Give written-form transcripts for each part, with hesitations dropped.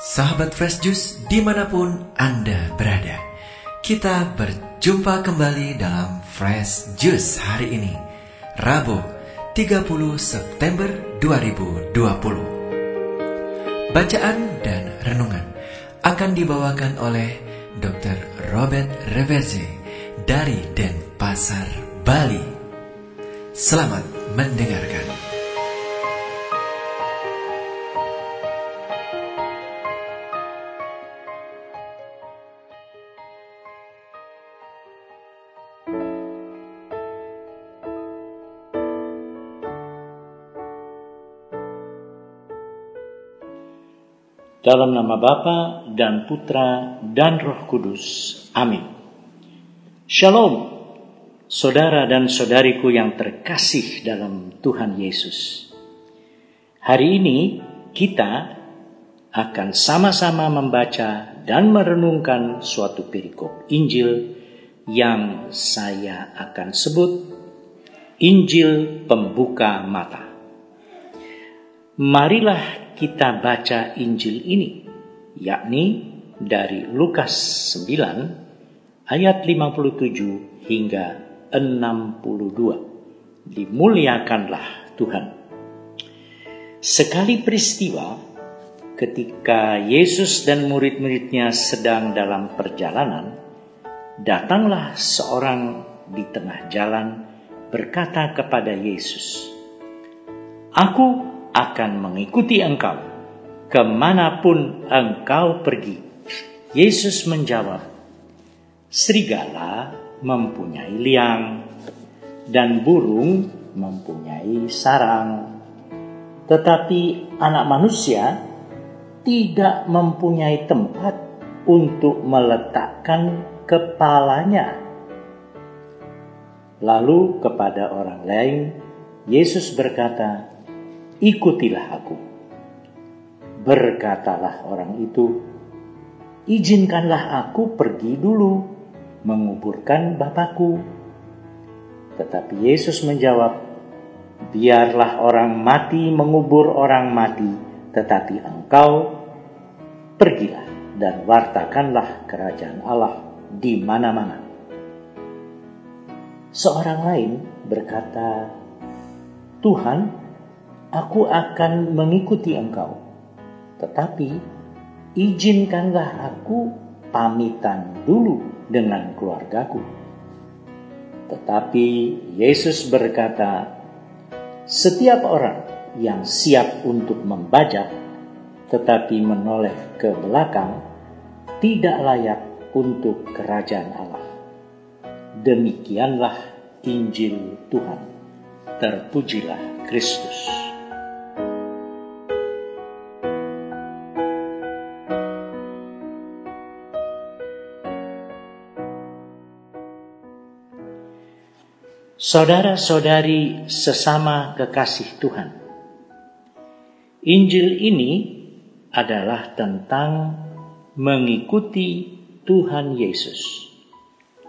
sahabat Fresh Juice dimanapun Anda berada. Kita berjumpa kembali dalam Fresh Juice hari ini, Rabu 30 September 2020. Bacaan dan renungan akan dibawakan oleh Dr. Robert Reverger dari Denpasar, Bali. Selamat mendengarkan. Dalam nama Bapa dan Putra dan Roh Kudus. Amin. Shalom, saudara dan saudariku yang terkasih dalam Tuhan Yesus. Hari ini kita akan sama-sama membaca dan merenungkan suatu perikop Injil yang saya akan sebut Injil Pembuka Mata. Marilah kita baca Injil ini, yakni dari Lukas 9 ayat 57 hingga 62. Dimuliakanlah Tuhan. Sekali peristiwa ketika Yesus dan murid-muridnya sedang dalam perjalanan, datanglah seorang di tengah jalan berkata kepada Yesus, "Aku akan mengikuti engkau kemanapun engkau pergi." Yesus menjawab, "Serigala mempunyai liang dan burung mempunyai sarang, tetapi anak manusia tidak mempunyai tempat untuk meletakkan kepalanya." Lalu kepada orang lain Yesus berkata, "Ikutilah aku." Berkatalah orang itu, "Izinkanlah aku pergi dulu menguburkan Bapakku." Tetapi Yesus menjawab, "Biarlah orang mati mengubur orang mati, tetapi engkau pergilah dan wartakanlah kerajaan Allah di mana-mana." Seorang lain berkata, "Tuhan, aku akan mengikuti engkau, tetapi izinkanlah aku pamitan dulu dengan keluargaku." Tetapi Yesus berkata, "Setiap orang yang siap untuk membajak, tetapi menoleh ke belakang, tidak layak untuk kerajaan Allah." Demikianlah Injil Tuhan. Terpujilah Kristus. Saudara-saudari sesama kekasih Tuhan, Injil ini adalah tentang mengikuti Tuhan Yesus,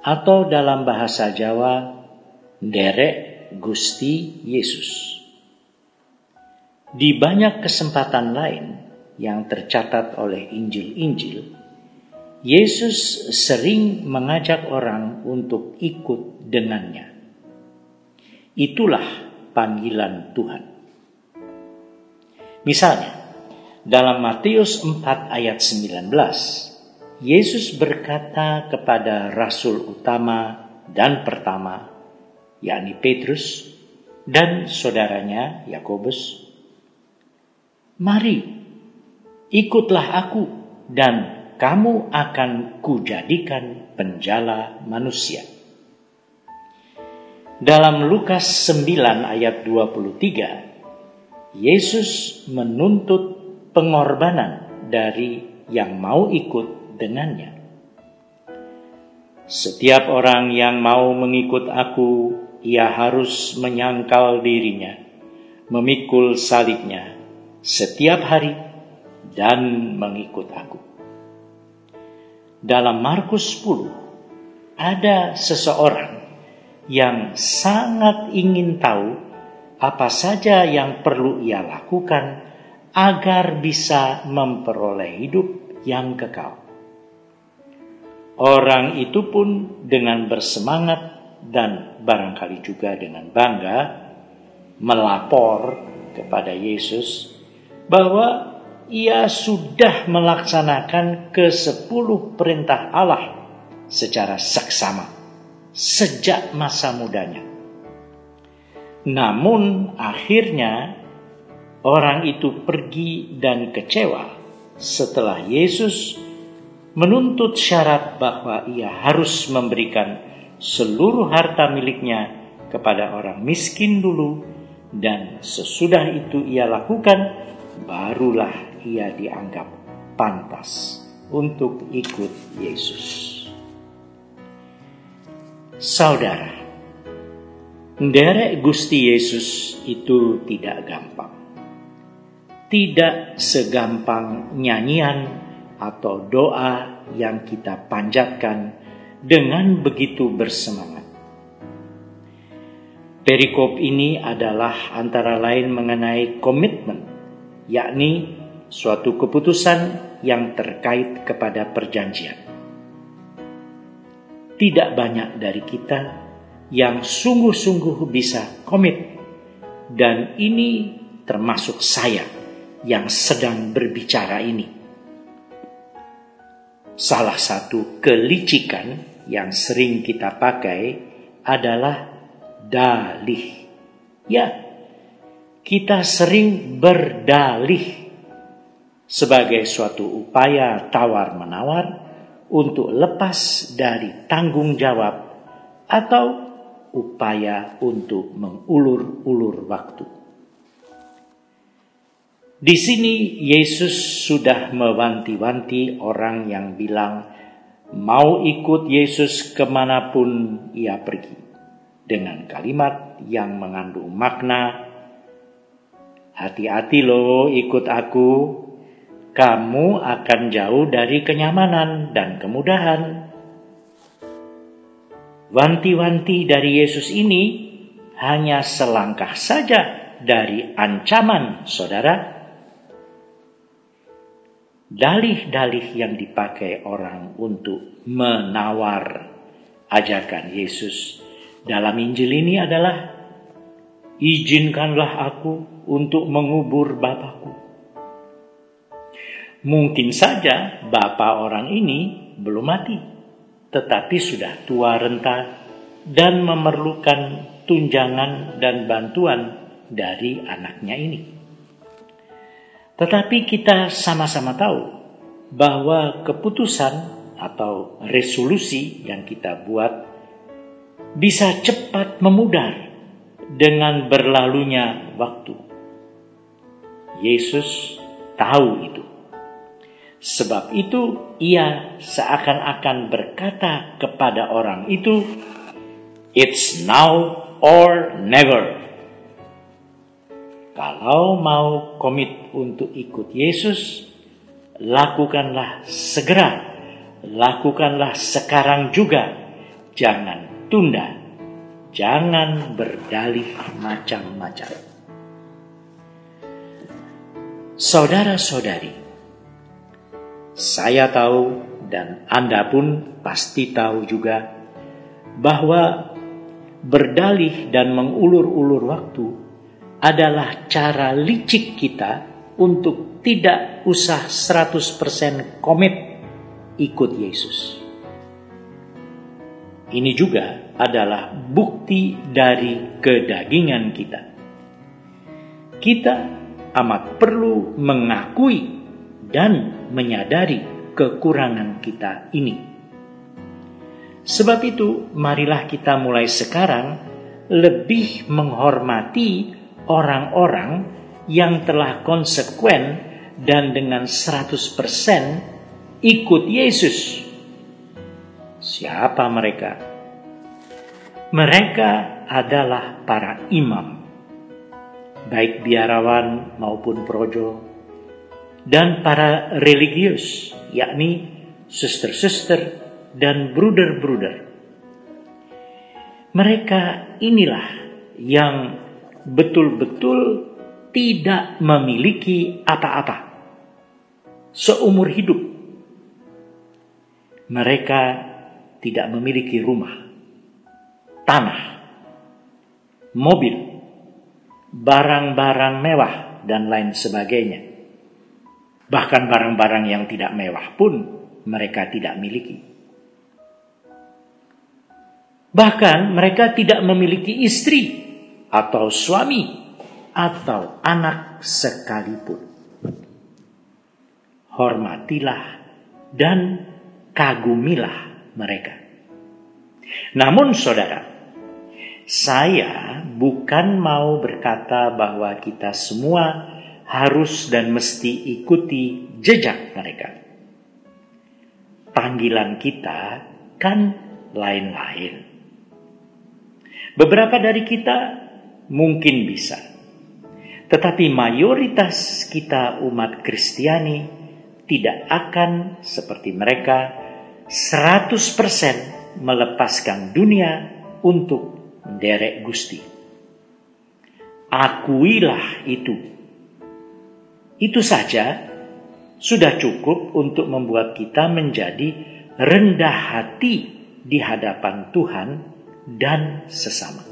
atau dalam bahasa Jawa, nderek Gusti Yesus. Di banyak kesempatan lain yang tercatat oleh Injil-Injil, Yesus sering mengajak orang untuk ikut dengannya. Itulah panggilan Tuhan. Misalnya, dalam Matius 4 ayat 19, Yesus berkata kepada Rasul utama dan pertama, yakni Petrus dan saudaranya Yakobus, "Mari, ikutlah aku dan kamu akan kujadikan penjala manusia." Dalam Lukas 9 ayat 23, Yesus menuntut pengorbanan dari yang mau ikut dengannya. "Setiap orang yang mau mengikut aku, ia harus menyangkal dirinya, memikul salibnya setiap hari dan mengikut aku." Dalam Markus 10, ada seseorang yang sangat ingin tahu apa saja yang perlu ia lakukan agar bisa memperoleh hidup yang kekal. Orang itu pun dengan bersemangat dan barangkali juga dengan bangga melapor kepada Yesus bahwa ia sudah melaksanakan ke-10 perintah Allah secara seksama sejak masa mudanya. Namun akhirnya orang itu pergi dan kecewa setelah Yesus menuntut syarat bahwa ia harus memberikan seluruh harta miliknya kepada orang miskin dulu, dan sesudah itu ia lakukan, barulah ia dianggap pantas untuk ikut Yesus. Saudara, nderek Gusti Yesus itu tidak gampang. Tidak segampang nyanyian atau doa yang kita panjatkan dengan begitu bersemangat. Perikop ini adalah antara lain mengenai komitmen, yakni suatu keputusan yang terkait kepada perjanjian. Tidak banyak dari kita yang sungguh-sungguh bisa komit, dan ini termasuk saya yang sedang berbicara ini. Salah satu kelicikan yang sering kita pakai adalah dalih. Ya, kita sering berdalih sebagai suatu upaya tawar-menawar untuk lepas dari tanggung jawab atau upaya untuk mengulur-ulur waktu. Di sini Yesus sudah mewanti-wanti orang yang bilang mau ikut Yesus kemanapun ia pergi dengan kalimat yang mengandung makna, hati-hati lo ikut aku, kamu akan jauh dari kenyamanan dan kemudahan. Wanti-wanti dari Yesus ini hanya selangkah saja dari ancaman, saudara. Dalih-dalih yang dipakai orang untuk menawar ajakan Yesus dalam Injil ini adalah, izinkanlah aku untuk mengubur Bapakku. Mungkin saja bapa orang ini belum mati, tetapi sudah tua renta dan memerlukan tunjangan dan bantuan dari anaknya ini. Tetapi kita sama-sama tahu bahwa keputusan atau resolusi yang kita buat bisa cepat memudar dengan berlalunya waktu. Yesus tahu itu. Sebab itu ia seakan-akan berkata kepada orang itu, "It's now or never." Kalau mau komit untuk ikut Yesus, lakukanlah segera, lakukanlah sekarang juga. Jangan tunda, jangan berdalih macam-macam. Saudara-saudari, saya tahu dan Anda pun pasti tahu juga bahwa berdalih dan mengulur-ulur waktu adalah cara licik kita untuk tidak usah 100% komit ikut Yesus. Ini juga adalah bukti dari kedagingan kita. Kita amat perlu mengakui dan menyadari kekurangan kita ini. Sebab itu, marilah kita mulai sekarang lebih menghormati orang-orang yang telah konsekuen dan dengan 100% ikut Yesus. Siapa mereka? Mereka adalah para imam, baik biarawan maupun projo, dan para religius, yakni suster-suster dan bruder-bruder. Mereka inilah yang betul-betul tidak memiliki apa-apa seumur hidup. Mereka tidak memiliki rumah, tanah, mobil, barang-barang mewah, dan lain sebagainya. Bahkan barang-barang yang tidak mewah pun mereka tidak miliki. Bahkan mereka tidak memiliki istri atau suami atau anak sekalipun. Hormatilah dan kagumilah mereka. Namun saudara, saya bukan mau berkata bahwa kita semua harus dan mesti ikuti jejak mereka. Panggilan kita kan lain-lain. Beberapa dari kita mungkin bisa, tetapi mayoritas kita umat Kristiani tidak akan seperti mereka 100% melepaskan dunia untuk menderek Gusti. Akuilah itu. Itu saja sudah cukup untuk membuat kita menjadi rendah hati di hadapan Tuhan dan sesama.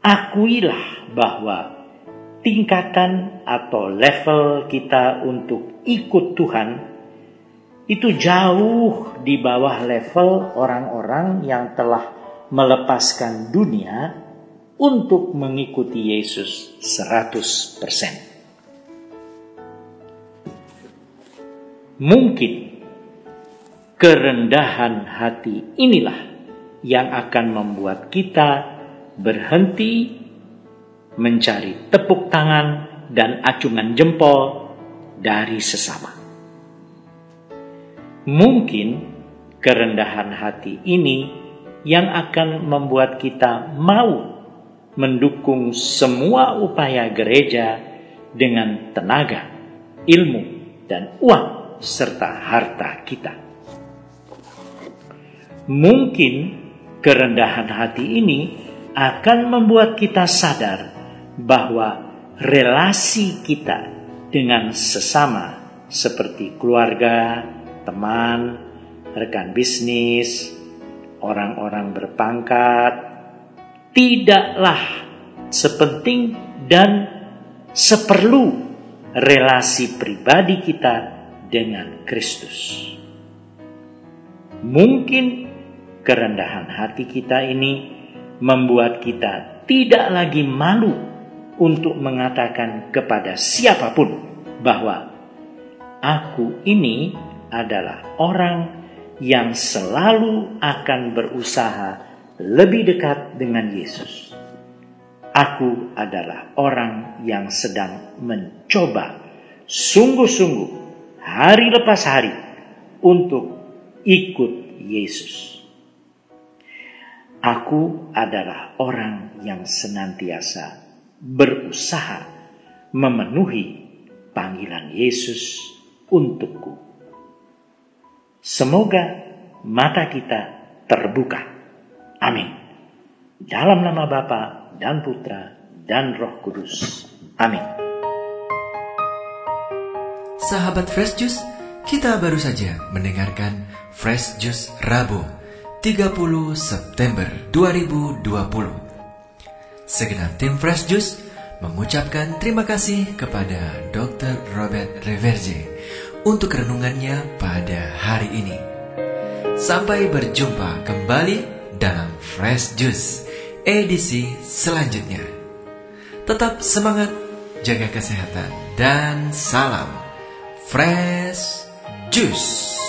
Akuilah bahwa tingkatan atau level kita untuk ikut Tuhan itu jauh di bawah level orang-orang yang telah melepaskan dunia untuk mengikuti Yesus 100%. Mungkin kerendahan hati inilah yang akan membuat kita berhenti mencari tepuk tangan dan acungan jempol dari sesama. Mungkin kerendahan hati ini yang akan membuat kita mau mendukung semua upaya gereja dengan tenaga, ilmu, dan uang serta harta kita. Mungkin kerendahan hati ini akan membuat kita sadar bahwa relasi kita dengan sesama seperti keluarga, teman, rekan bisnis, orang-orang berpangkat, tidaklah sepenting dan seperlu relasi pribadi kita dengan Kristus. Mungkin kerendahan hati kita ini membuat kita tidak lagi malu untuk mengatakan kepada siapapun bahwa aku ini adalah orang yang selalu akan berusaha lebih dekat dengan Yesus. Aku adalah orang yang sedang mencoba sungguh-sungguh hari lepas hari untuk ikut Yesus. Aku adalah orang yang senantiasa berusaha memenuhi panggilan Yesus untukku. Semoga mata kita terbuka. Amin. Dalam nama Bapa dan Putra dan Roh Kudus. Amin. Sahabat Fresh Juice, kita baru saja mendengarkan Fresh Juice Rabu 30 September 2020. Segenap tim Fresh Juice mengucapkan terima kasih kepada Dr. Robert Reverger untuk renungannya pada hari ini. Sampai berjumpa kembali dalam Fresh Juice edisi selanjutnya. Tetap semangat, jaga kesehatan, dan salam Fresh Juice.